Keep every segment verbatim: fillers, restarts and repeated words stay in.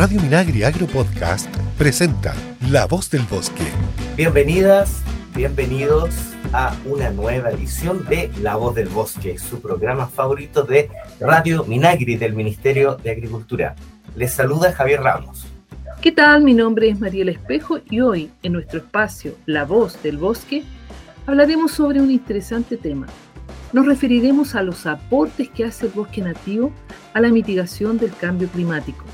Radio Minagri Agro Podcast presenta La Voz del Bosque. Bienvenidas, bienvenidos a una nueva edición de La Voz del Bosque, su programa favorito de Radio Minagri del Ministerio de Agricultura. Les saluda Javier Ramos. ¿Qué tal? Mi nombre es Mariel Espejo y hoy en nuestro espacio La Voz del Bosque hablaremos sobre un interesante tema. Nos referiremos a los aportes que hace el bosque nativo a la mitigación del cambio climático.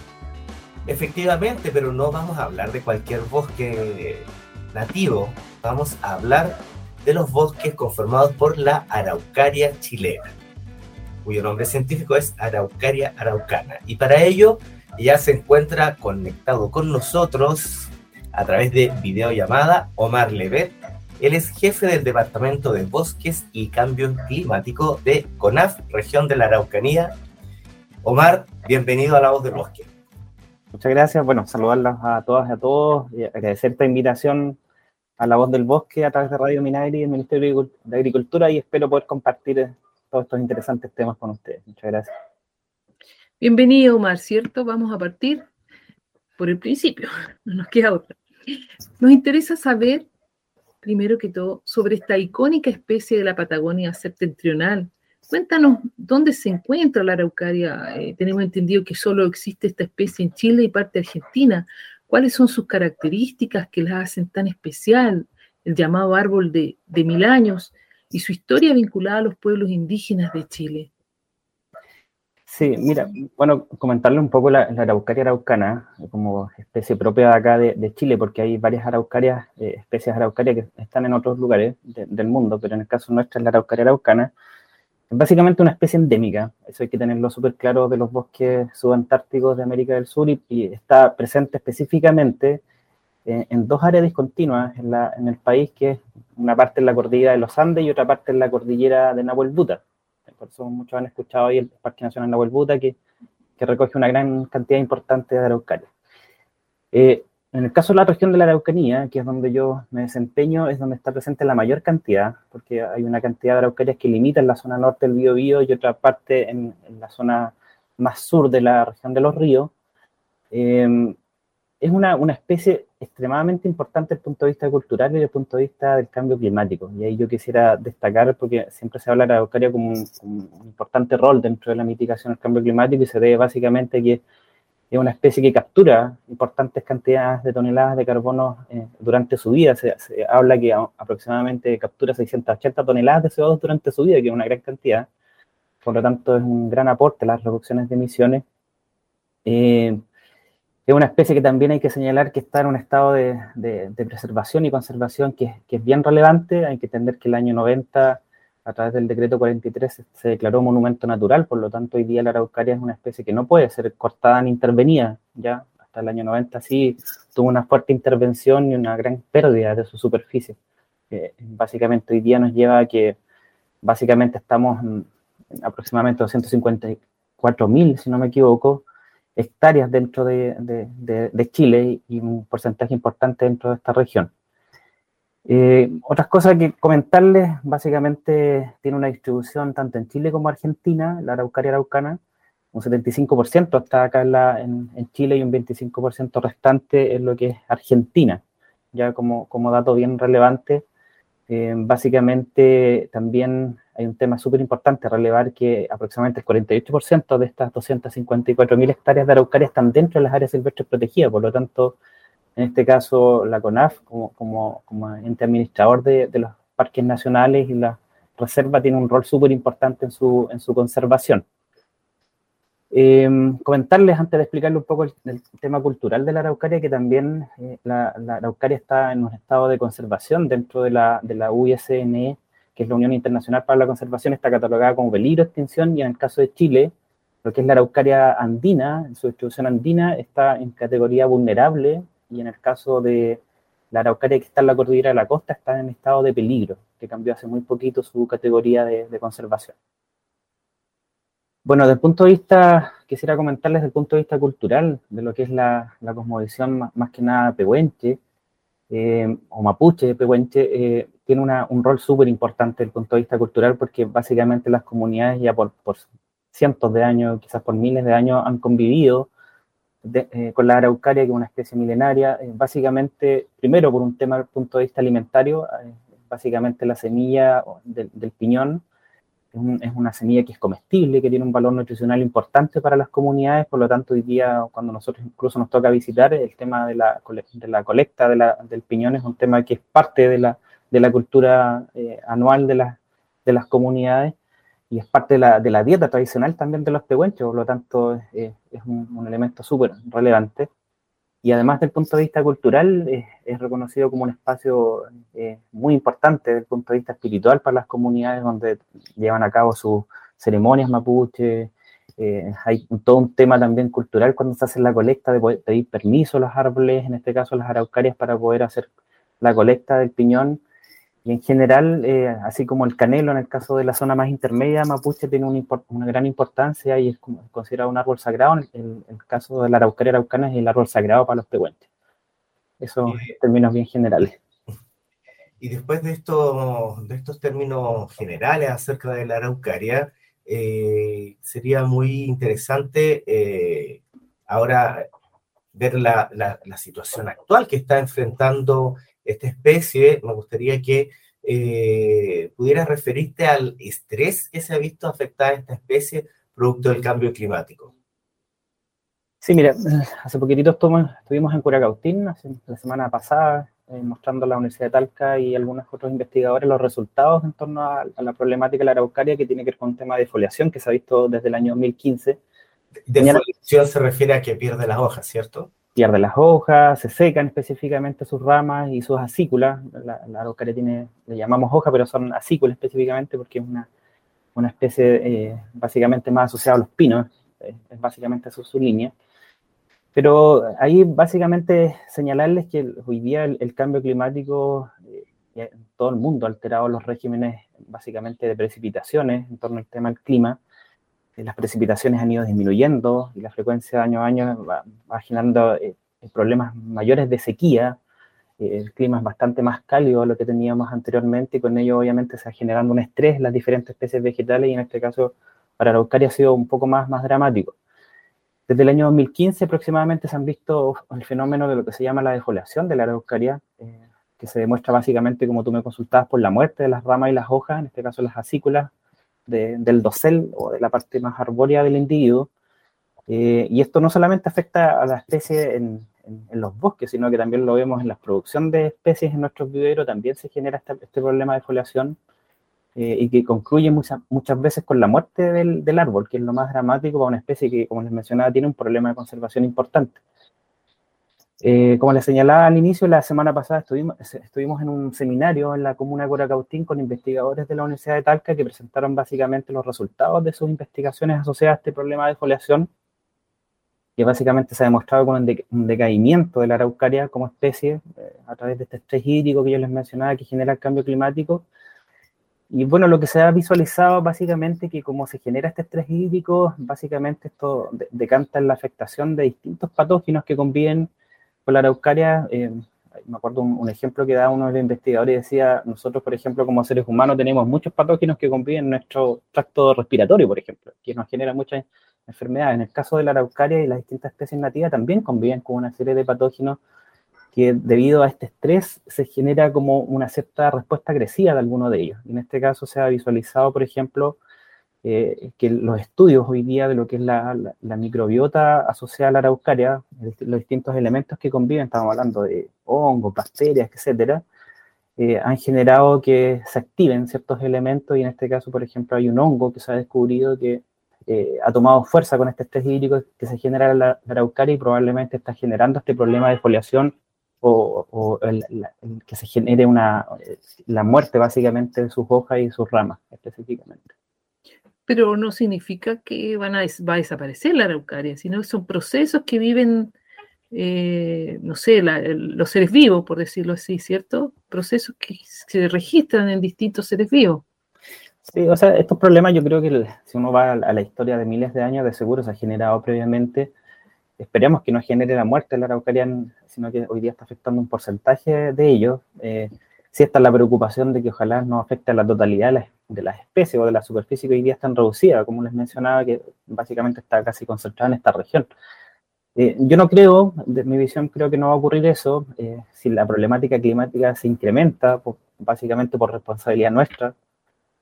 Efectivamente, pero no vamos a hablar de cualquier bosque nativo, vamos a hablar de los bosques conformados por la Araucaria chilena, cuyo nombre científico es Araucaria araucana. Y para ello ya se encuentra conectado con nosotros a través de videollamada Omar Levet. Él es jefe del Departamento de Bosques y Cambio Climático de CONAF, región de la Araucanía. Omar, bienvenido a La Voz del Bosque. Muchas gracias. Bueno, saludarlas a todas y a todos. Y agradecer esta invitación a La Voz del Bosque a través de Radio Minagri del Ministerio de Agricultura y espero poder compartir todos estos interesantes temas con ustedes. Muchas gracias. Bienvenido, Omar, ¿cierto? Vamos a partir por el principio, no nos queda otra. Nos interesa saber, primero que todo, sobre esta icónica especie de la Patagonia septentrional. Cuéntanos, ¿dónde se encuentra la Araucaria? Eh, tenemos entendido que solo existe esta especie en Chile y parte de Argentina. ¿Cuáles son sus características que las hacen tan especial? El llamado árbol de, de mil años y su historia vinculada a los pueblos indígenas de Chile. Sí, mira, bueno, comentarle un poco la, la Araucaria araucana como especie propia de acá de, de Chile, porque hay varias araucarias, eh, especies araucarias que están en otros lugares de, del mundo, pero en el caso nuestro es la Araucaria araucana. Es básicamente una especie endémica, eso hay que tenerlo súper claro, de los bosques subantárticos de América del Sur y, y está presente específicamente eh, en dos áreas discontinuas en, la, en el país, que es una parte en la cordillera de los Andes y otra parte en la cordillera de Nahuelbuta. Por eso muchos han escuchado hoy el Parque Nacional Nahuelbuta, que, que recoge una gran cantidad importante de araucarias. Eh, en el caso de la región de la Araucanía, que es donde yo me desempeño, es donde está presente la mayor cantidad, porque hay una cantidad de araucarias que limitan la zona norte del Bío Bío y otra parte en, en la zona más sur de la región de Los Ríos. Eh, es una, una especie extremadamente importante desde el punto de vista cultural y desde el punto de vista del cambio climático. Y ahí yo quisiera destacar, porque siempre se habla de la Araucaria como un, como un importante rol dentro de la mitigación del cambio climático, y se debe básicamente que es una especie que captura importantes cantidades de toneladas de carbono eh, durante su vida. Se, se habla que a, aproximadamente captura seiscientas ochenta toneladas de C O dos durante su vida, que es una gran cantidad. Por lo tanto, es un gran aporte a las reducciones de emisiones. Eh, Es una especie que también hay que señalar que está en un estado de, de, de preservación y conservación que, que es bien relevante. Hay que entender que el año noventa, a través del decreto cuarenta y tres, se declaró monumento natural. Por lo tanto, hoy día la Araucaria es una especie que no puede ser cortada ni intervenida. Ya hasta el año noventa sí tuvo una fuerte intervención y una gran pérdida de su superficie. Eh, básicamente hoy día nos lleva a que básicamente estamos en aproximadamente doscientos cincuenta y cuatro mil, si no me equivoco, hectáreas dentro de, de, de, de Chile y un porcentaje importante dentro de esta región. Eh, otras cosas que comentarles, básicamente tiene una distribución tanto en Chile como Argentina, la Araucaria araucana, un setenta y cinco por ciento está acá en, la, en, en Chile y un veinticinco por ciento restante en lo que es Argentina, ya como, como dato bien relevante. Eh, básicamente también hay un tema súper importante, relevar que aproximadamente el cuarenta y ocho por ciento de estas doscientas cincuenta y cuatro mil hectáreas de araucaria están dentro de las áreas silvestres protegidas, por lo tanto, en este caso, la CONAF, como, como, como ente administrador de, de los parques nacionales y la reserva, tiene un rol súper importante en su, en su conservación. Eh, comentarles, antes de explicarles un poco el, el tema cultural de la Araucaria, que también eh, la, la Araucaria está en un estado de conservación dentro de la, de la U I C N, que es la Unión Internacional para la Conservación, está catalogada como peligro de extinción, y en el caso de Chile, lo que es la Araucaria andina, en su distribución andina, está en categoría vulnerable, y en el caso de la Araucaria que está en la cordillera de la costa, está en estado de peligro, que cambió hace muy poquito su categoría de, de conservación. Bueno, desde el punto de vista, quisiera comentarles desde el punto de vista cultural, de lo que es la, la cosmovisión más, más que nada pehuenche, eh, o mapuche, pehuenche, eh, tiene una, un rol súper importante desde el punto de vista cultural, porque básicamente las comunidades ya por, por cientos de años, quizás por miles de años, han convivido de, eh, con la araucaria, que es una especie milenaria, eh, básicamente, primero por un tema desde el punto de vista alimentario, eh, básicamente la semilla del, del piñón es, un, es una semilla que es comestible, que tiene un valor nutricional importante para las comunidades, por lo tanto hoy día cuando nosotros incluso nos toca visitar, el tema de la, de la colecta de la, del piñón es un tema que es parte de la, de la cultura eh, anual de, la, de las comunidades, y es parte de la, de la dieta tradicional también de los pehuenches, por lo tanto eh, es un, un elemento súper relevante. Y además, desde el punto de vista cultural, eh, es reconocido como un espacio eh, muy importante desde el punto de vista espiritual para las comunidades, donde llevan a cabo sus ceremonias mapuche. Eh, hay todo un tema también cultural cuando se hace la colecta, de poder pedir permiso a los árboles, en este caso las araucarias, para poder hacer la colecta del piñón. Y en general, eh, así como el canelo, en el caso de la zona más intermedia, mapuche tiene una, import- una gran importancia y es considerado un árbol sagrado. En el, el caso de la araucaria araucana es el árbol sagrado para los pehuentes. Esos eh, términos bien generales. Y después de, esto, de estos términos generales acerca de la araucaria, eh, sería muy interesante eh, ahora ver la, la, la situación actual que está enfrentando esta especie. Me gustaría que eh, pudieras referirte al estrés que se ha visto afectada a esta especie producto del cambio climático. Sí, mira, hace poquitito estuvimos en Curacautín, la semana pasada, eh, mostrando a la Universidad de Talca y algunos otros investigadores los resultados en torno a, a la problemática de la araucaria, que tiene que ver con un tema de defoliación que se ha visto desde el año dos mil quince. Defoliación se refiere a que pierde las hojas, ¿cierto? Pierde las hojas, se secan específicamente sus ramas y sus acículas. La, la araucaria tiene, le llamamos hoja, pero son acículas específicamente porque es una, una especie eh, básicamente más asociada a los pinos, eh, es básicamente su, su línea. Pero ahí básicamente señalarles que hoy día el, el cambio climático, eh, todo el mundo ha alterado los regímenes básicamente de precipitaciones en torno al tema del clima. Las precipitaciones han ido disminuyendo y la frecuencia año a año va, va generando eh, problemas mayores de sequía. Eh, el clima es bastante más cálido a lo que teníamos anteriormente y con ello obviamente se va generando un estrés en las diferentes especies vegetales, y en este caso para la araucaria ha sido un poco más, más dramático. Desde el año dos mil quince aproximadamente se han visto el fenómeno de lo que se llama la defoliación de la araucaria, eh, que se demuestra básicamente, como tú me consultabas, por la muerte de las ramas y las hojas, en este caso las acículas, De, del dosel o de la parte más arbórea del individuo, eh, y esto no solamente afecta a la especie en, en, en los bosques, sino que también lo vemos en la producción de especies en nuestros viveros. También se genera este, este problema de defoliación eh, y que concluye mucha, muchas veces con la muerte del, del árbol, que es lo más dramático para una especie que, como les mencionaba, tiene un problema de conservación importante. Eh, como les señalaba al inicio, la semana pasada estuvimos, estuvimos en un seminario en la comuna de Curacautín con investigadores de la Universidad de Talca, que presentaron básicamente los resultados de sus investigaciones asociadas a este problema de defoliación, que básicamente se ha demostrado con un, de, un decaimiento de la araucaria como especie eh, a través de este estrés hídrico que yo les mencionaba que genera el cambio climático. Y bueno, lo que se ha visualizado básicamente que como se genera este estrés hídrico, básicamente esto decanta en la afectación de distintos patógenos que conviven con la araucaria. Eh, me acuerdo un, un ejemplo que da uno de los investigadores, decía, nosotros, por ejemplo, como seres humanos tenemos muchos patógenos que conviven en nuestro tracto respiratorio, por ejemplo, que nos genera muchas enfermedades. En el caso de la araucaria y las distintas especies nativas también conviven con una serie de patógenos que, debido a este estrés, se genera como una cierta respuesta agresiva de alguno de ellos. En este caso se ha visualizado, por ejemplo, Eh, que los estudios hoy día de lo que es la, la, la microbiota asociada a la araucaria, los distintos elementos que conviven, estamos hablando de hongos, bacterias, etcétera, eh, han generado que se activen ciertos elementos, y en este caso, por ejemplo, hay un hongo que se ha descubrido que eh, ha tomado fuerza con este estrés hídrico que se genera en la, la araucaria, y probablemente está generando este problema de defoliación o, o el, la, el que se genere una, la muerte básicamente de sus hojas y sus ramas específicamente. Pero no significa que van a des- va a desaparecer la araucaria, sino que son procesos que viven, eh, no sé, la, el, los seres vivos, por decirlo así, ¿cierto? Procesos que se registran en distintos seres vivos. Sí, o sea, estos problemas yo creo que el, si uno va a la, a la historia de miles de años, de seguro se ha generado previamente. Esperemos que no genere la muerte de la araucaria, sino que hoy día está afectando un porcentaje de ellos. Eh, Sí está la preocupación de que ojalá no afecte a la totalidad de las, de las especies o de la superficie que hoy día están reducidas, como les mencionaba, que básicamente está casi concentrada en esta región. Eh, yo no creo, de mi visión creo que no va a ocurrir eso. Eh, si la problemática climática se incrementa, pues, básicamente por responsabilidad nuestra,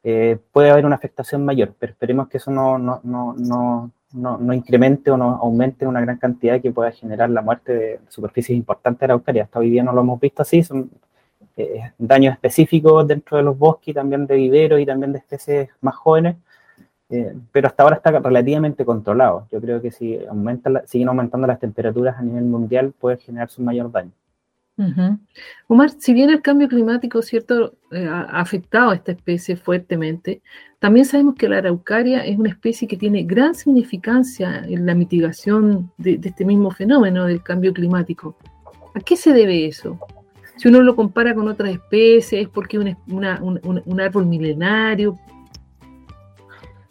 eh, puede haber una afectación mayor, pero esperemos que eso no, no, no, no, no, no incremente o no aumente una gran cantidad que pueda generar la muerte de superficies importantes de Araucaria. Hasta hoy día no lo hemos visto así, son eh, daños específicos dentro de los bosques y también de viveros y también de especies más jóvenes. Eh, pero hasta ahora está relativamente controlado. Yo creo que si aumenta la, siguen aumentando las temperaturas a nivel mundial, puede generarse un mayor daño. Uh-huh. Omar, si bien el cambio climático, cierto, eh, ha afectado a esta especie fuertemente, también sabemos que la araucaria es una especie que tiene gran significancia en la mitigación de, de este mismo fenómeno del cambio climático. ¿A qué se debe eso? Si uno lo compara con otras especies, ¿es porque una, una, un, un árbol milenario?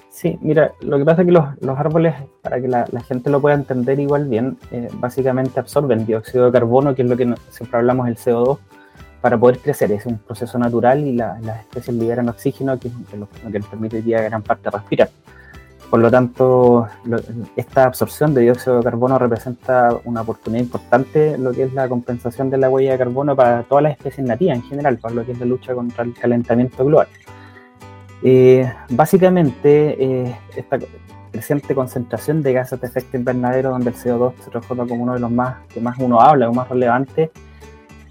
Sí, mira, lo que pasa es que los, los árboles, para que la, la gente lo pueda entender igual bien, eh, básicamente absorben dióxido de carbono, que es lo que no, siempre hablamos, el C O dos, para poder crecer. Es un proceso natural y la, las especies liberan oxígeno, que es lo, lo que les permite a gran parte respirar. Por lo tanto, lo, esta absorción de dióxido de carbono representa una oportunidad importante, lo que es la compensación de la huella de carbono para todas las especies nativas en general, para lo que es la lucha contra el calentamiento global. Eh, básicamente, eh, esta creciente concentración de gases de efecto invernadero, donde el C O dos se refleja como uno de los más que más uno habla, o más relevante,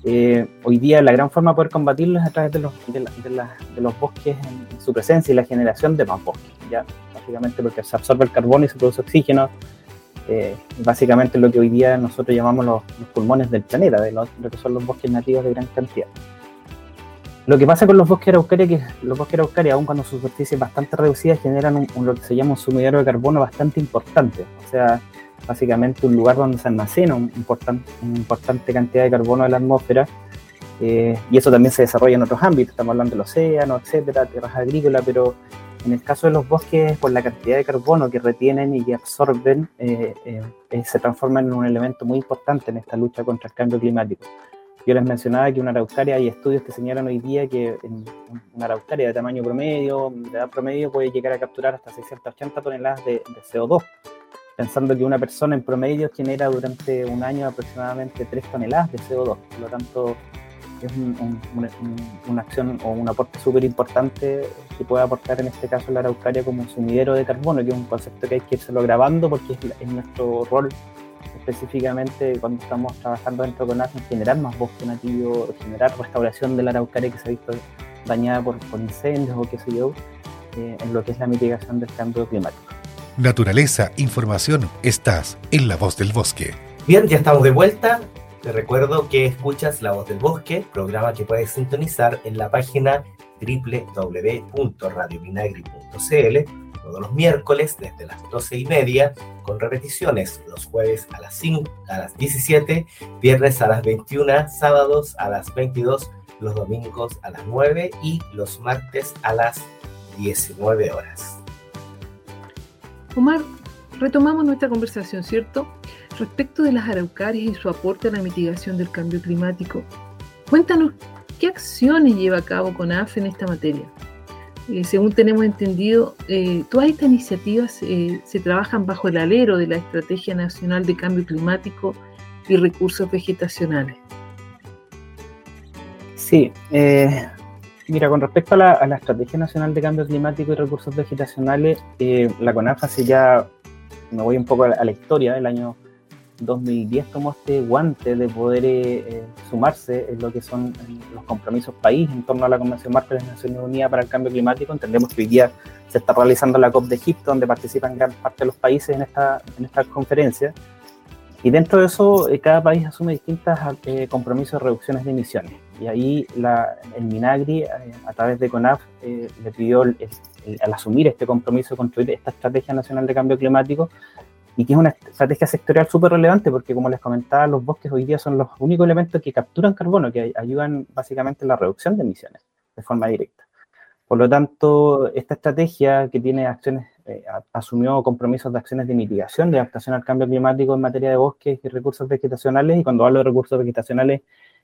eh, hoy día la gran forma de poder combatirlo es a través de los, de la, de la, de los bosques en, en su presencia y la generación de más bosques, ya, básicamente porque se absorbe el carbono y se produce oxígeno, eh, básicamente lo que hoy día nosotros llamamos los, los pulmones del planeta, de, los, de lo que son los bosques nativos de gran cantidad. Lo que pasa con los bosques araucaria, que los bosques araucaria, aun cuando su superficie es bastante reducida, generan un, un, lo que se llama un sumidero de carbono bastante importante. O sea, básicamente un lugar donde se almacena un importan, una importante cantidad de carbono de la atmósfera. Eh, y eso también se desarrolla en otros ámbitos. Estamos hablando del océano, etcétera, tierras agrícolas, pero en el caso de los bosques, por la cantidad de carbono que retienen y que absorben, eh, eh, eh, se transforman en un elemento muy importante en esta lucha contra el cambio climático. Yo les mencionaba que una araucaria, hay estudios que señalan hoy día que una araucaria de tamaño promedio, de edad promedio, puede llegar a capturar hasta seiscientas ochenta toneladas de, de C O dos, pensando que una persona en promedio genera durante un año aproximadamente tres toneladas de C O dos, por lo tanto es un, un, un, un, una acción o un aporte súper importante que puede aportar en este caso la araucaria como un sumidero de carbono, que es un concepto que hay que irselo grabando porque es, es nuestro rol específicamente cuando estamos trabajando dentro de CONAF en generar más bosque nativo, generar restauración de la araucaria que se ha visto dañada por, por incendios o qué sé yo, eh, en lo que es la mitigación del cambio climático. Naturaleza, información, estás en La Voz del Bosque. Bien, ya estamos de vuelta. Te recuerdo que escuchas La Voz del Bosque, programa que puedes sintonizar en la página doble u doble u doble u punto radio minagri punto c l todos los miércoles desde las doce y media, con repeticiones los jueves a las cinco, a las diecisiete, viernes a las veintiuna, sábados a las veintidós, los domingos a las nueve y los martes a las diecinueve horas. Omar, retomamos nuestra conversación, ¿cierto? Respecto de las araucarias y su aporte a la mitigación del cambio climático, cuéntanos qué acciones lleva a cabo CONAF en esta materia. Eh, según tenemos entendido, eh, todas estas iniciativas eh, se trabajan bajo el alero de la Estrategia Nacional de Cambio Climático y Recursos Vegetacionales. Sí, eh, mira, con respecto a la, a la Estrategia Nacional de Cambio Climático y Recursos Vegetacionales, eh, la CONAF hace ya, me voy un poco a la, a la historia, del año dos mil diez tomó este guante de poder eh, sumarse en lo que son los compromisos país en torno a la Convención Marco de las Naciones Unidas para el Cambio Climático. Entendemos que hoy día se está realizando la COP de Egipto, donde participan gran parte de los países en esta, en esta conferencia. Y dentro de eso, eh, cada país asume distintos eh, compromisos de reducciones de emisiones. Y ahí la, el Minagri, eh, a través de CONAF, eh, le pidió, el, el, al asumir este compromiso, construir esta Estrategia Nacional de Cambio Climático, y que es una estrategia sectorial súper relevante porque, como les comentaba, los bosques hoy día son los únicos elementos que capturan carbono, que ayudan básicamente en la reducción de emisiones de forma directa. Por lo tanto, esta estrategia que tiene acciones, eh, asumió compromisos de acciones de mitigación, de adaptación al cambio climático en materia de bosques y recursos vegetacionales, y cuando hablo de recursos vegetacionales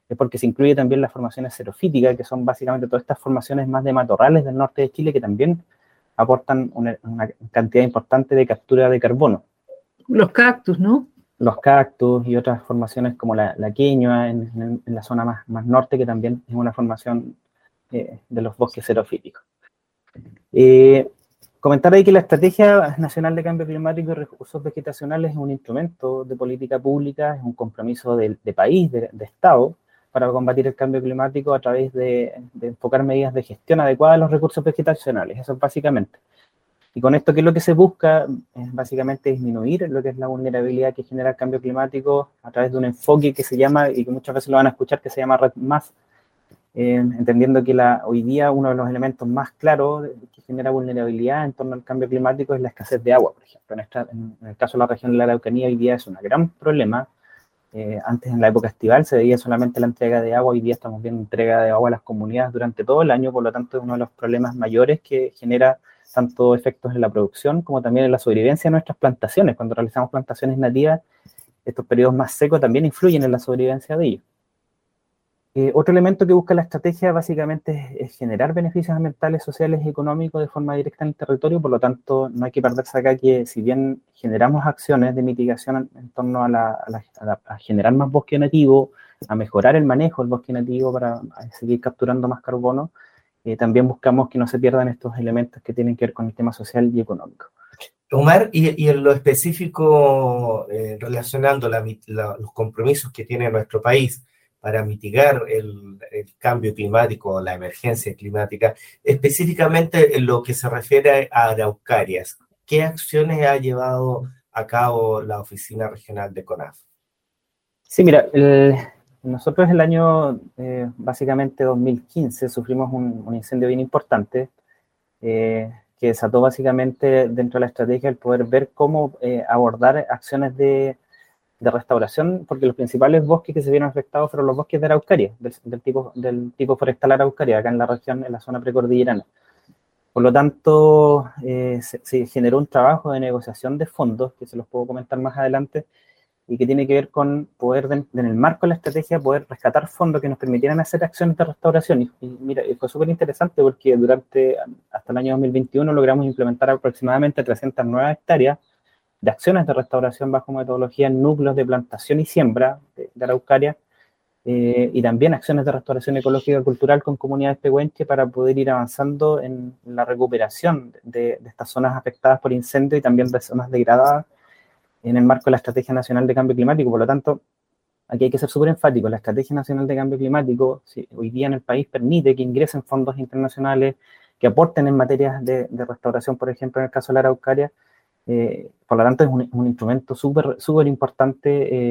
es porque se incluye también las formaciones xerofíticas, que son básicamente todas estas formaciones más de matorrales del norte de Chile que también aportan una, una cantidad importante de captura de carbono. Los cactus, ¿no? los cactus y otras formaciones como la, la quinoa en, en, en la zona más, más norte, que también es una formación eh, de los bosques xerofíticos. Eh, comentar ahí que la Estrategia Nacional de Cambio Climático y Recursos Vegetacionales es un instrumento de política pública, es un compromiso de, de país, de, de Estado, para combatir el cambio climático a través de, de enfocar medidas de gestión adecuada de los recursos vegetacionales, eso básicamente. Y con esto, ¿qué es lo que se busca? Es básicamente disminuir lo que es la vulnerabilidad que genera el cambio climático a través de un enfoque que se llama, y que muchas veces lo van a escuchar, que se llama REDD más, eh, entendiendo que la, hoy día uno de los elementos más claros que genera vulnerabilidad en torno al cambio climático es la escasez de agua, por ejemplo. En, esta, en el caso de la región de la Araucanía, hoy día es un gran problema. Eh, antes, en la época estival, se veía solamente la entrega de agua, hoy día estamos viendo entrega de agua a las comunidades durante todo el año, por lo tanto es uno de los problemas mayores que genera tanto efectos en la producción como también en la sobrevivencia de nuestras plantaciones. Cuando realizamos plantaciones nativas, estos periodos más secos también influyen en la sobrevivencia de ellos. Eh, otro elemento que busca la estrategia básicamente es, es generar beneficios ambientales, sociales y económicos de forma directa en el territorio, por lo tanto no hay que perderse acá que si bien generamos acciones de mitigación en, en torno a, la, a, la, a, la, a generar más bosque nativo, a mejorar el manejo del bosque nativo para seguir capturando más carbono, eh, también buscamos que no se pierdan estos elementos que tienen que ver con el tema social y económico. Omar, y, y en lo específico eh, relacionando la, la, los compromisos que tiene nuestro país para mitigar el, el cambio climático o la emergencia climática, específicamente en lo que se refiere a Araucarias, ¿qué acciones ha llevado a cabo la Oficina Regional de CONAF? Sí, mira, el, nosotros el año, eh, básicamente dos mil quince, sufrimos un, un incendio bien importante, eh, que desató básicamente dentro de la estrategia el poder ver cómo eh, abordar acciones de... de restauración, porque los principales bosques que se vieron afectados fueron los bosques de Araucaria, del, del, tipo, del tipo forestal Araucaria, acá en la región, en la zona precordillerana. Por lo tanto, eh, se, se generó un trabajo de negociación de fondos, que se los puedo comentar más adelante, y que tiene que ver con poder, de, en el marco de la estrategia, poder rescatar fondos que nos permitieran hacer acciones de restauración. Y, y mira, fue súper interesante porque durante, hasta el año dos mil veintiuno, logramos implementar aproximadamente trescientas nueve hectáreas de acciones de restauración bajo metodología en núcleos de plantación y siembra de, de Araucaria, eh, y también acciones de restauración ecológica y cultural con comunidades pehuenches para poder ir avanzando en la recuperación de, de estas zonas afectadas por incendio y también de zonas degradadas en el marco de la Estrategia Nacional de Cambio Climático. Por lo tanto, aquí hay que ser súper enfático. La Estrategia Nacional de Cambio Climático, si hoy día en el país, permite que ingresen fondos internacionales que aporten en materias de, de restauración, por ejemplo, en el caso de la Araucaria. Eh, por lo tanto, es un, un instrumento súper súper importante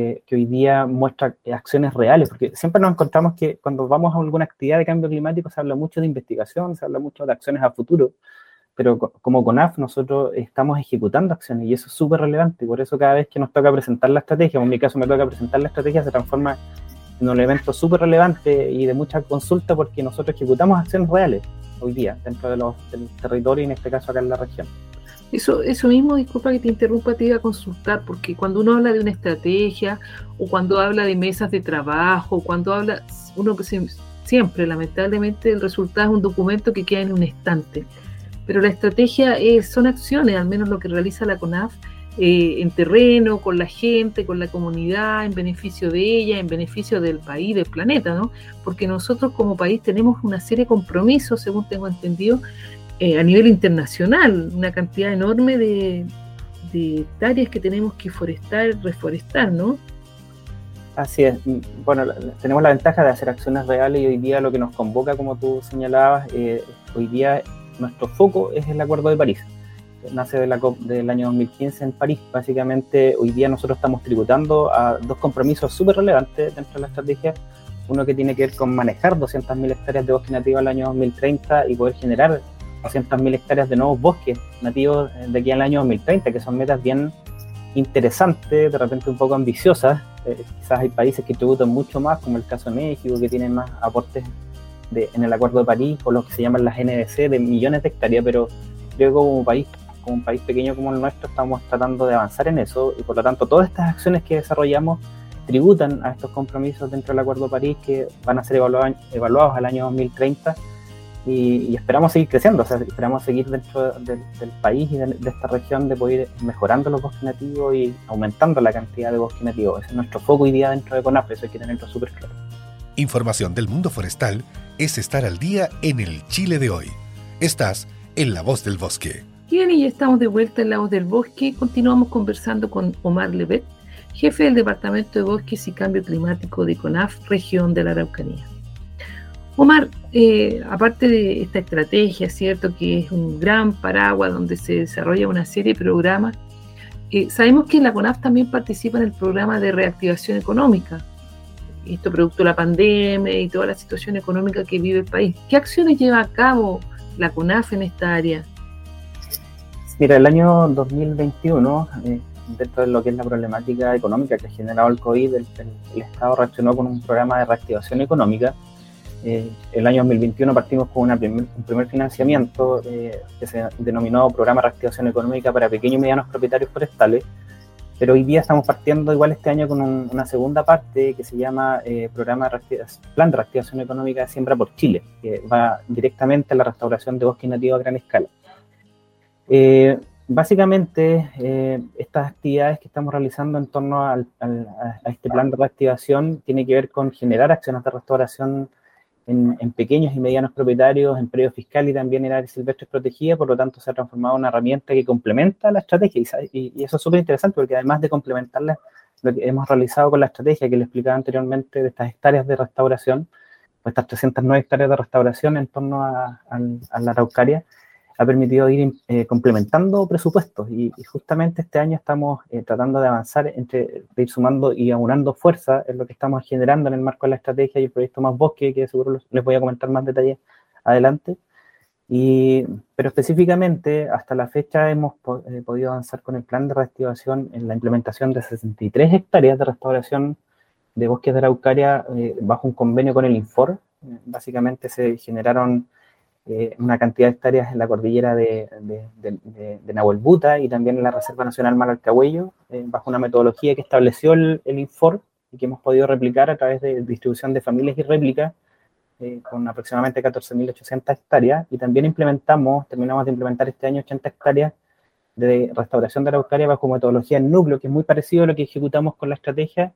eh, que hoy día muestra acciones reales, porque siempre nos encontramos que cuando vamos a alguna actividad de cambio climático se habla mucho de investigación, se habla mucho de acciones a futuro, pero co- como CONAF nosotros estamos ejecutando acciones y eso es súper relevante, y por eso cada vez que nos toca presentar la estrategia, en mi caso me toca presentar la estrategia, se transforma en un elemento súper relevante y de mucha consulta porque nosotros ejecutamos acciones reales hoy día dentro de los, del territorio y en este caso acá en la región. Eso, eso mismo, disculpa que te interrumpa, te iba a consultar, porque cuando uno habla de una estrategia, o cuando habla de mesas de trabajo, cuando habla, uno que se, siempre, lamentablemente, el resultado es un documento que queda en un estante. Pero la estrategia es, son acciones, al menos lo que realiza la CONAF, eh, en terreno, con la gente, con la comunidad, en beneficio de ella, en beneficio del país, del planeta, ¿no? Porque nosotros como país tenemos una serie de compromisos, según tengo entendido, Eh, a nivel internacional, una cantidad enorme de, de hectáreas que tenemos que forestar, reforestar, ¿no? Así es. Bueno, tenemos la ventaja de hacer acciones reales y hoy día lo que nos convoca, como tú señalabas, eh, hoy día nuestro foco es el Acuerdo de París. Nace de la COP del año dos mil quince en París. Básicamente, hoy día nosotros estamos tributando a dos compromisos súper relevantes dentro de la estrategia. Uno que tiene que ver con manejar doscientas mil hectáreas de bosque nativo al año dos mil treinta y poder generar doscientas mil hectáreas de nuevos bosques nativos de aquí al año dos mil treinta, que son metas bien interesantes, de repente un poco ambiciosas. Eh, quizás hay países que tributan mucho más, como el caso de México, que tienen más aportes de, en el Acuerdo de París, o los que se llaman las N D C, de millones de hectáreas, pero creo que como país, como un país pequeño como el nuestro, estamos tratando de avanzar en eso, y por lo tanto todas estas acciones que desarrollamos tributan a estos compromisos dentro del Acuerdo de París, que van a ser evaluados, evaluados al año dos mil treinta, y, y esperamos seguir creciendo, o sea, esperamos seguir dentro de, del país y de, de esta región de poder ir mejorando los bosques nativos y aumentando la cantidad de bosques nativos. Ese es nuestro foco hoy día dentro de CONAF, eso hay que tenerlo súper claro. Información del mundo forestal es estar al día en el Chile de hoy. Estás en La Voz del Bosque. Bien, y ya estamos de vuelta en La Voz del Bosque. Continuamos conversando con Omar Levet, jefe del Departamento de Bosques y Cambio Climático de CONAF, región de la Araucanía. Omar, eh, aparte de esta estrategia, ¿cierto?, que es un gran paraguas donde se desarrolla una serie de programas, eh, sabemos que la CONAF también participa en el programa de reactivación económica, esto producto de la pandemia y toda la situación económica que vive el país. ¿Qué acciones lleva a cabo la CONAF en esta área? Mira, el año dos mil veintiuno, eh, dentro de lo que es la problemática económica que ha generado el COVID, el, el, el Estado reaccionó con un programa de reactivación económica. Eh, el año dos mil veintiuno partimos con una primer, un primer financiamiento eh, que se denominó Programa de Reactivación Económica para Pequeños y Medianos Propietarios Forestales, pero hoy día estamos partiendo igual este año con un, una segunda parte que se llama eh, Programa de Plan de Reactivación Económica de Siembra por Chile, que va directamente a la restauración de bosques nativos a gran escala. Eh, básicamente, eh, estas actividades que estamos realizando en torno al, al, a este plan de reactivación tiene que ver con generar acciones de restauración en, en pequeños y medianos propietarios, en predios fiscales y también en áreas silvestres protegidas. Por lo tanto, se ha transformado en una herramienta que complementa la estrategia, y, y eso es súper interesante porque además de complementarla, lo que hemos realizado con la estrategia que le explicaba anteriormente de estas hectáreas de restauración, o estas trescientas nueve hectáreas de restauración en torno a, a, a la Araucaria, ha permitido ir eh, complementando presupuestos y, y justamente este año estamos eh, tratando de avanzar, entre, de ir sumando y aunando fuerza en lo que estamos generando en el marco de la estrategia y el proyecto Más Bosque, que seguro los, les voy a comentar más detalles adelante. Y, pero específicamente, hasta la fecha hemos po- eh, podido avanzar con el plan de reactivación en la implementación de sesenta y tres hectáreas de restauración de bosques de Araucaria eh, bajo un convenio con el INFOR. Básicamente se generaron Eh, una cantidad de hectáreas en la cordillera de, de, de, de, de Nahuelbuta y también en la Reserva Nacional Malalcahuello, eh, bajo una metodología que estableció el, el INFOR y que hemos podido replicar a través de distribución de familias y réplicas eh, con aproximadamente catorce mil ochocientas hectáreas, y también implementamos, terminamos de implementar este año ochenta hectáreas de restauración de Araucaria bajo metodología en núcleo, que es muy parecido a lo que ejecutamos con la estrategia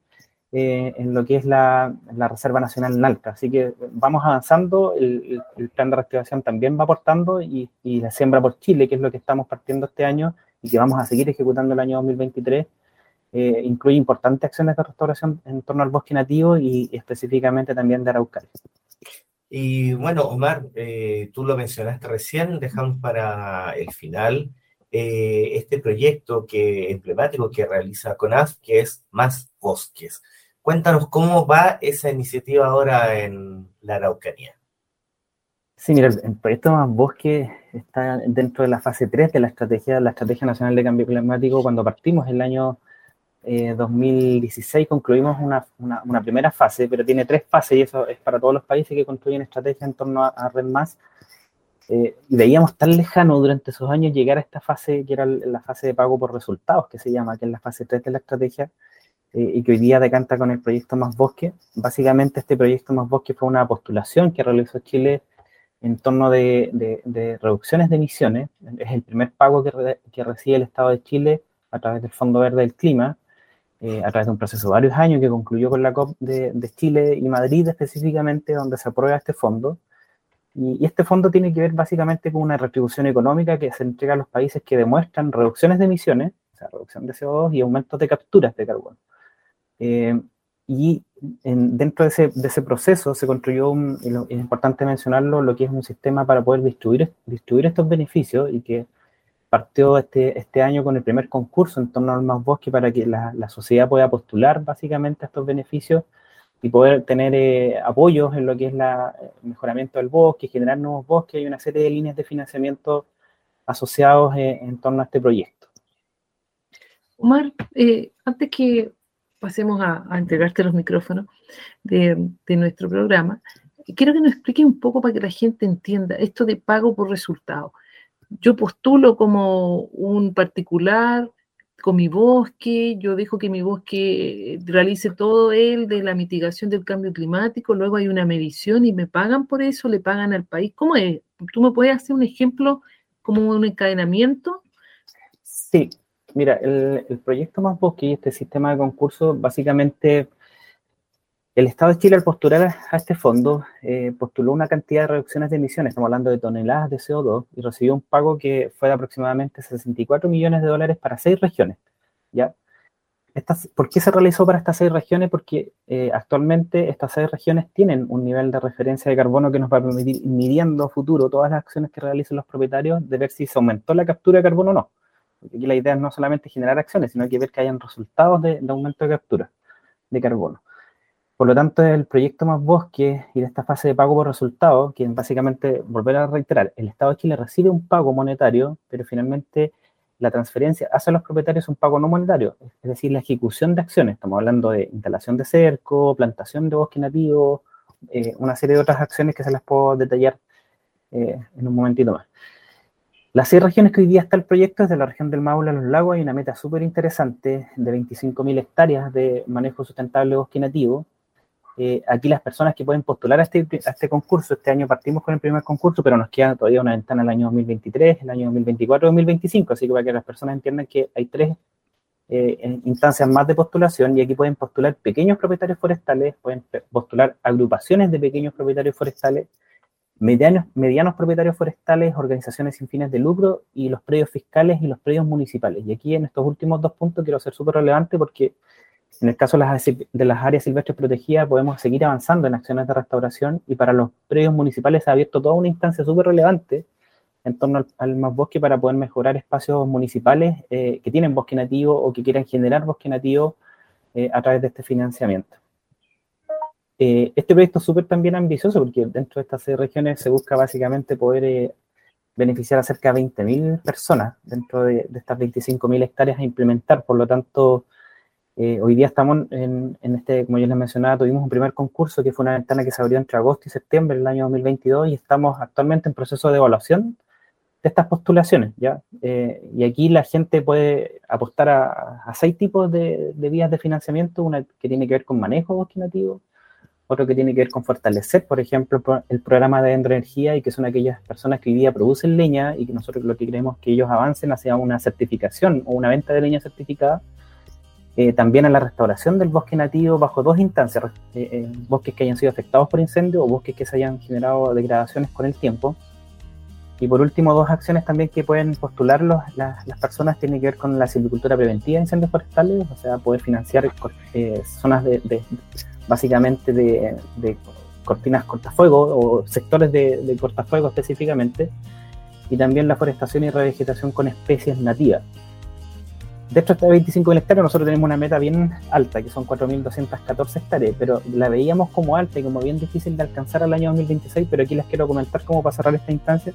Eh, en lo que es la, la Reserva Nacional Nalca. Así que vamos avanzando, el, el plan de reactivación también va aportando y, y la Siembra por Chile, que es lo que estamos partiendo este año y que vamos a seguir ejecutando el año dos mil veintitrés, eh, incluye importantes acciones de restauración en torno al bosque nativo y, y específicamente también de Araucaria. Y bueno, Omar, eh, tú lo mencionaste recién, dejamos para el final eh, este proyecto que, emblemático que realiza CONAF, que es Más Bosques. Cuéntanos cómo va esa iniciativa ahora en la Araucanía. Sí, mira, el proyecto Más Bosque está dentro de la fase tres de la estrategia, la Estrategia Nacional de Cambio Climático. Cuando partimos el año eh, dos mil dieciséis, concluimos una, una, una primera fase, pero tiene tres fases y eso es para todos los países que construyen estrategias en torno a, a REDD más. Eh, y veíamos tan lejano durante esos años llegar a esta fase, que era la fase de pago por resultados, que se llama, que es la fase tres de la estrategia, y que hoy día decanta con el proyecto Más Bosque. Básicamente este proyecto Más Bosque fue una postulación que realizó Chile en torno de, de, de reducciones de emisiones. Es el primer pago que, re, que recibe el Estado de Chile a través del Fondo Verde del Clima, eh, a través de un proceso de varios años que concluyó con la COP de, de Chile y Madrid específicamente, donde se aprueba este fondo. Y este fondo tiene que ver básicamente con una retribución económica que se entrega a los países que demuestran reducciones de emisiones, o sea, reducción de C O dos y aumentos de capturas de carbono. Eh, y en, dentro de ese, de ese proceso se construyó, un, es importante mencionarlo, lo que es un sistema para poder distribuir, distribuir estos beneficios, y que partió este, este año con el primer concurso en torno al Más Bosque para que la, la sociedad pueda postular básicamente a estos beneficios y poder tener eh, apoyos en lo que es la, el mejoramiento del bosque, generar nuevos bosques y una serie de líneas de financiamiento asociados eh, en torno a este proyecto. Omar, eh, antes que pasemos a, a entregarte los micrófonos de, de nuestro programa, quiero que nos explique un poco para que la gente entienda esto de pago por resultado. Yo postulo como un particular, con mi bosque, yo dejo que mi bosque realice todo él de la mitigación del cambio climático, luego hay una medición y me pagan por eso, le pagan al país. ¿Cómo es? ¿Tú me puedes hacer un ejemplo como un encadenamiento? Sí, mira, el, el proyecto Más Bosque y este sistema de concurso, básicamente el Estado de Chile al postular a este fondo eh, postuló una cantidad de reducciones de emisiones, estamos hablando de toneladas de C O dos, y recibió un pago que fue de aproximadamente sesenta y cuatro millones de dólares para seis regiones. ¿Ya? Estas, ¿por qué se realizó para estas seis regiones? Porque eh, actualmente estas seis regiones tienen un nivel de referencia de carbono que nos va a permitir ir midiendo a futuro todas las acciones que realicen los propietarios de ver si se aumentó la captura de carbono o no. Porque aquí la idea es no solamente generar acciones, sino que ver que hayan resultados de, de aumento de captura de carbono. Por lo tanto, el proyecto Más Bosque y de esta fase de pago por resultado, que básicamente, volver a reiterar, el Estado de Chile recibe un pago monetario, pero finalmente la transferencia hacia los propietarios un pago no monetario, es decir, la ejecución de acciones. Estamos hablando de instalación de cerco, plantación de bosque nativo, eh, una serie de otras acciones que se las puedo detallar eh, en un momentito más. Las seis regiones que hoy día está el proyecto es de la región del Maule a Los Lagos. Hay una meta súper interesante de veinticinco mil hectáreas de manejo sustentable de bosque nativo. Eh, aquí las personas que pueden postular a este, a este concurso, este año partimos con el primer concurso, pero nos queda todavía una ventana el año dos mil veintitrés, el año dos mil veinticuatro, dos mil veinticinco, así que para que las personas entiendan que hay tres eh, instancias más de postulación, y aquí pueden postular pequeños propietarios forestales, pueden postular agrupaciones de pequeños propietarios forestales, medianos, medianos propietarios forestales, organizaciones sin fines de lucro, y los predios fiscales y los predios municipales. Y aquí en estos últimos dos puntos quiero ser súper relevante porque en el caso de las áreas silvestres protegidas podemos seguir avanzando en acciones de restauración, y para los predios municipales se ha abierto toda una instancia súper relevante en torno al, al Más Bosque para poder mejorar espacios municipales eh, que tienen bosque nativo o que quieran generar bosque nativo eh, a través de este financiamiento. Eh, este proyecto es súper también ambicioso porque dentro de estas seis regiones se busca básicamente poder eh, beneficiar a cerca de veinte mil personas dentro de, de estas veinticinco mil hectáreas a implementar. Por lo tanto, Eh, hoy día estamos en, en este, como yo les mencionaba, tuvimos un primer concurso que fue una ventana que se abrió entre agosto y septiembre del año dos mil veintidós, y estamos actualmente en proceso de evaluación de estas postulaciones, ¿ya? Eh, y aquí la gente puede apostar a, a seis tipos de, de vías de financiamiento, una que tiene que ver con manejo bosque nativo, otro que tiene que ver con fortalecer, por ejemplo, el programa de hidroenergía, y que son aquellas personas que hoy día producen leña y que nosotros lo que queremos es que ellos avancen hacia una certificación o una venta de leña certificada. Eh, también a la restauración del bosque nativo bajo dos instancias, eh, eh, bosques que hayan sido afectados por incendio o bosques que se hayan generado degradaciones con el tiempo. Y por último, dos acciones también que pueden postular los, las, las personas tienen que ver con la silvicultura preventiva de incendios forestales, o sea, poder financiar eh, zonas de, de básicamente de, de cortinas cortafuegos o sectores de, de cortafuegos específicamente, y también la forestación y revegetación con especies nativas. De hecho, hasta veinticinco mil hectáreas, nosotros tenemos una meta bien alta, que son cuatro mil doscientas catorce hectáreas, pero la veíamos como alta y como bien difícil de alcanzar al año dos mil veintiséis, pero aquí les quiero comentar cómo para cerrar esta instancia,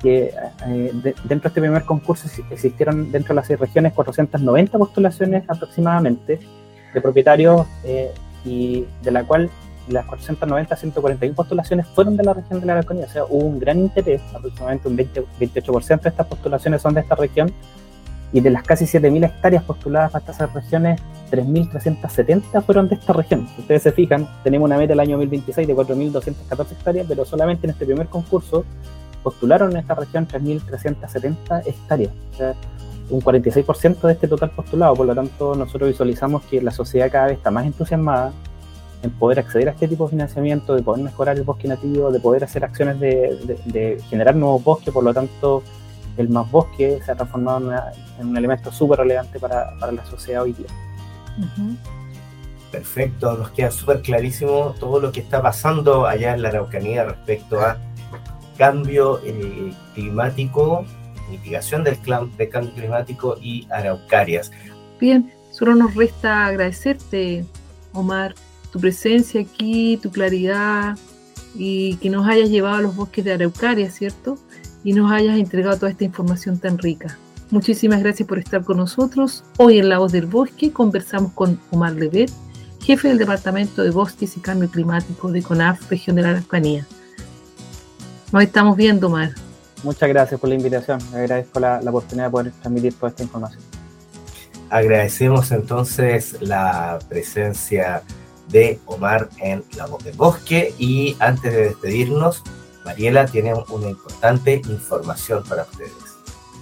que eh, de, dentro de este primer concurso existieron dentro de las seis regiones cuatrocientas noventa postulaciones aproximadamente de propietarios, eh, y de la cual las cuatrocientas noventa, ciento cuarenta y una postulaciones fueron de la región de la Araucanía, o sea, hubo un gran interés, aproximadamente un veinte, veintiocho por ciento de estas postulaciones son de esta región. Y de las casi siete mil hectáreas postuladas para estas regiones, tres mil trescientas setenta fueron de esta región. Si ustedes se fijan, tenemos una meta el año dos mil veintiséis de cuatro mil doscientas catorce hectáreas, pero solamente en este primer concurso postularon en esta región tres mil trescientas setenta hectáreas. O sea, un cuarenta y seis por ciento de este total postulado. Por lo tanto, nosotros visualizamos que la sociedad cada vez está más entusiasmada en poder acceder a este tipo de financiamiento, de poder mejorar el bosque nativo, de poder hacer acciones de, de, de generar nuevos bosques. Por lo tanto, el Más Bosque se ha transformado en, una, en un elemento súper relevante para, para la sociedad hoy día. Uh-huh. Perfecto, nos queda súper clarísimo todo lo que está pasando allá en la Araucanía respecto a cambio eh, climático, mitigación del, del cambio climático y araucarias. Bien, solo nos resta agradecerte, Omar, tu presencia aquí, tu claridad, y que nos hayas llevado a los bosques de Araucaria, ¿cierto? Y nos hayas entregado toda esta información tan rica. Muchísimas gracias por estar con nosotros. Hoy en La Voz del Bosque conversamos con Omar Levet, jefe del Departamento de Bosques y Cambio Climático de CONAF, Región de la Araucanía. Nos estamos viendo, Omar. Muchas gracias por la invitación. Agradezco la, la oportunidad de poder transmitir toda esta información. Agradecemos entonces la presencia de Omar en La Voz del Bosque, y antes de despedirnos, Mariela tiene una importante información para ustedes.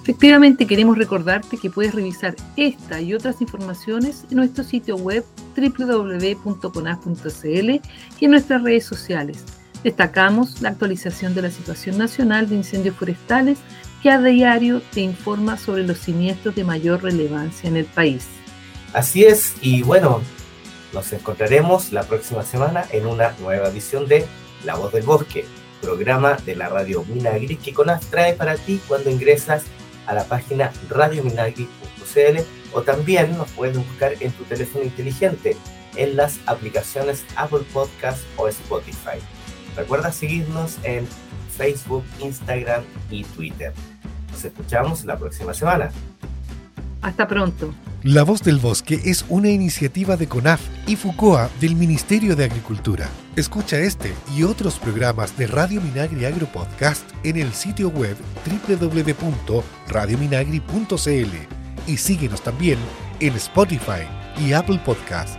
Efectivamente, queremos recordarte que puedes revisar esta y otras informaciones en nuestro sitio web doble u doble u doble u punto conaf punto c l y en nuestras redes sociales. Destacamos la actualización de la situación nacional de incendios forestales, que a diario te informa sobre los siniestros de mayor relevancia en el país. Así es, y bueno, nos encontraremos la próxima semana en una nueva edición de La Voz del Bosque, programa de la Radio Minagri que CONAF trae para ti cuando ingresas a la página radio minagri punto c l, o también nos puedes buscar en tu teléfono inteligente en las aplicaciones Apple Podcast o Spotify. Recuerda seguirnos en Facebook, Instagram y Twitter. Nos escuchamos la próxima semana. Hasta pronto. La Voz del Bosque es una iniciativa de CONAF y FUCOA del Ministerio de Agricultura. Escucha este y otros programas de Radio Minagri Agro Podcast en el sitio web doble u doble u doble u punto radio minagri punto c l y síguenos también en Spotify y Apple Podcast.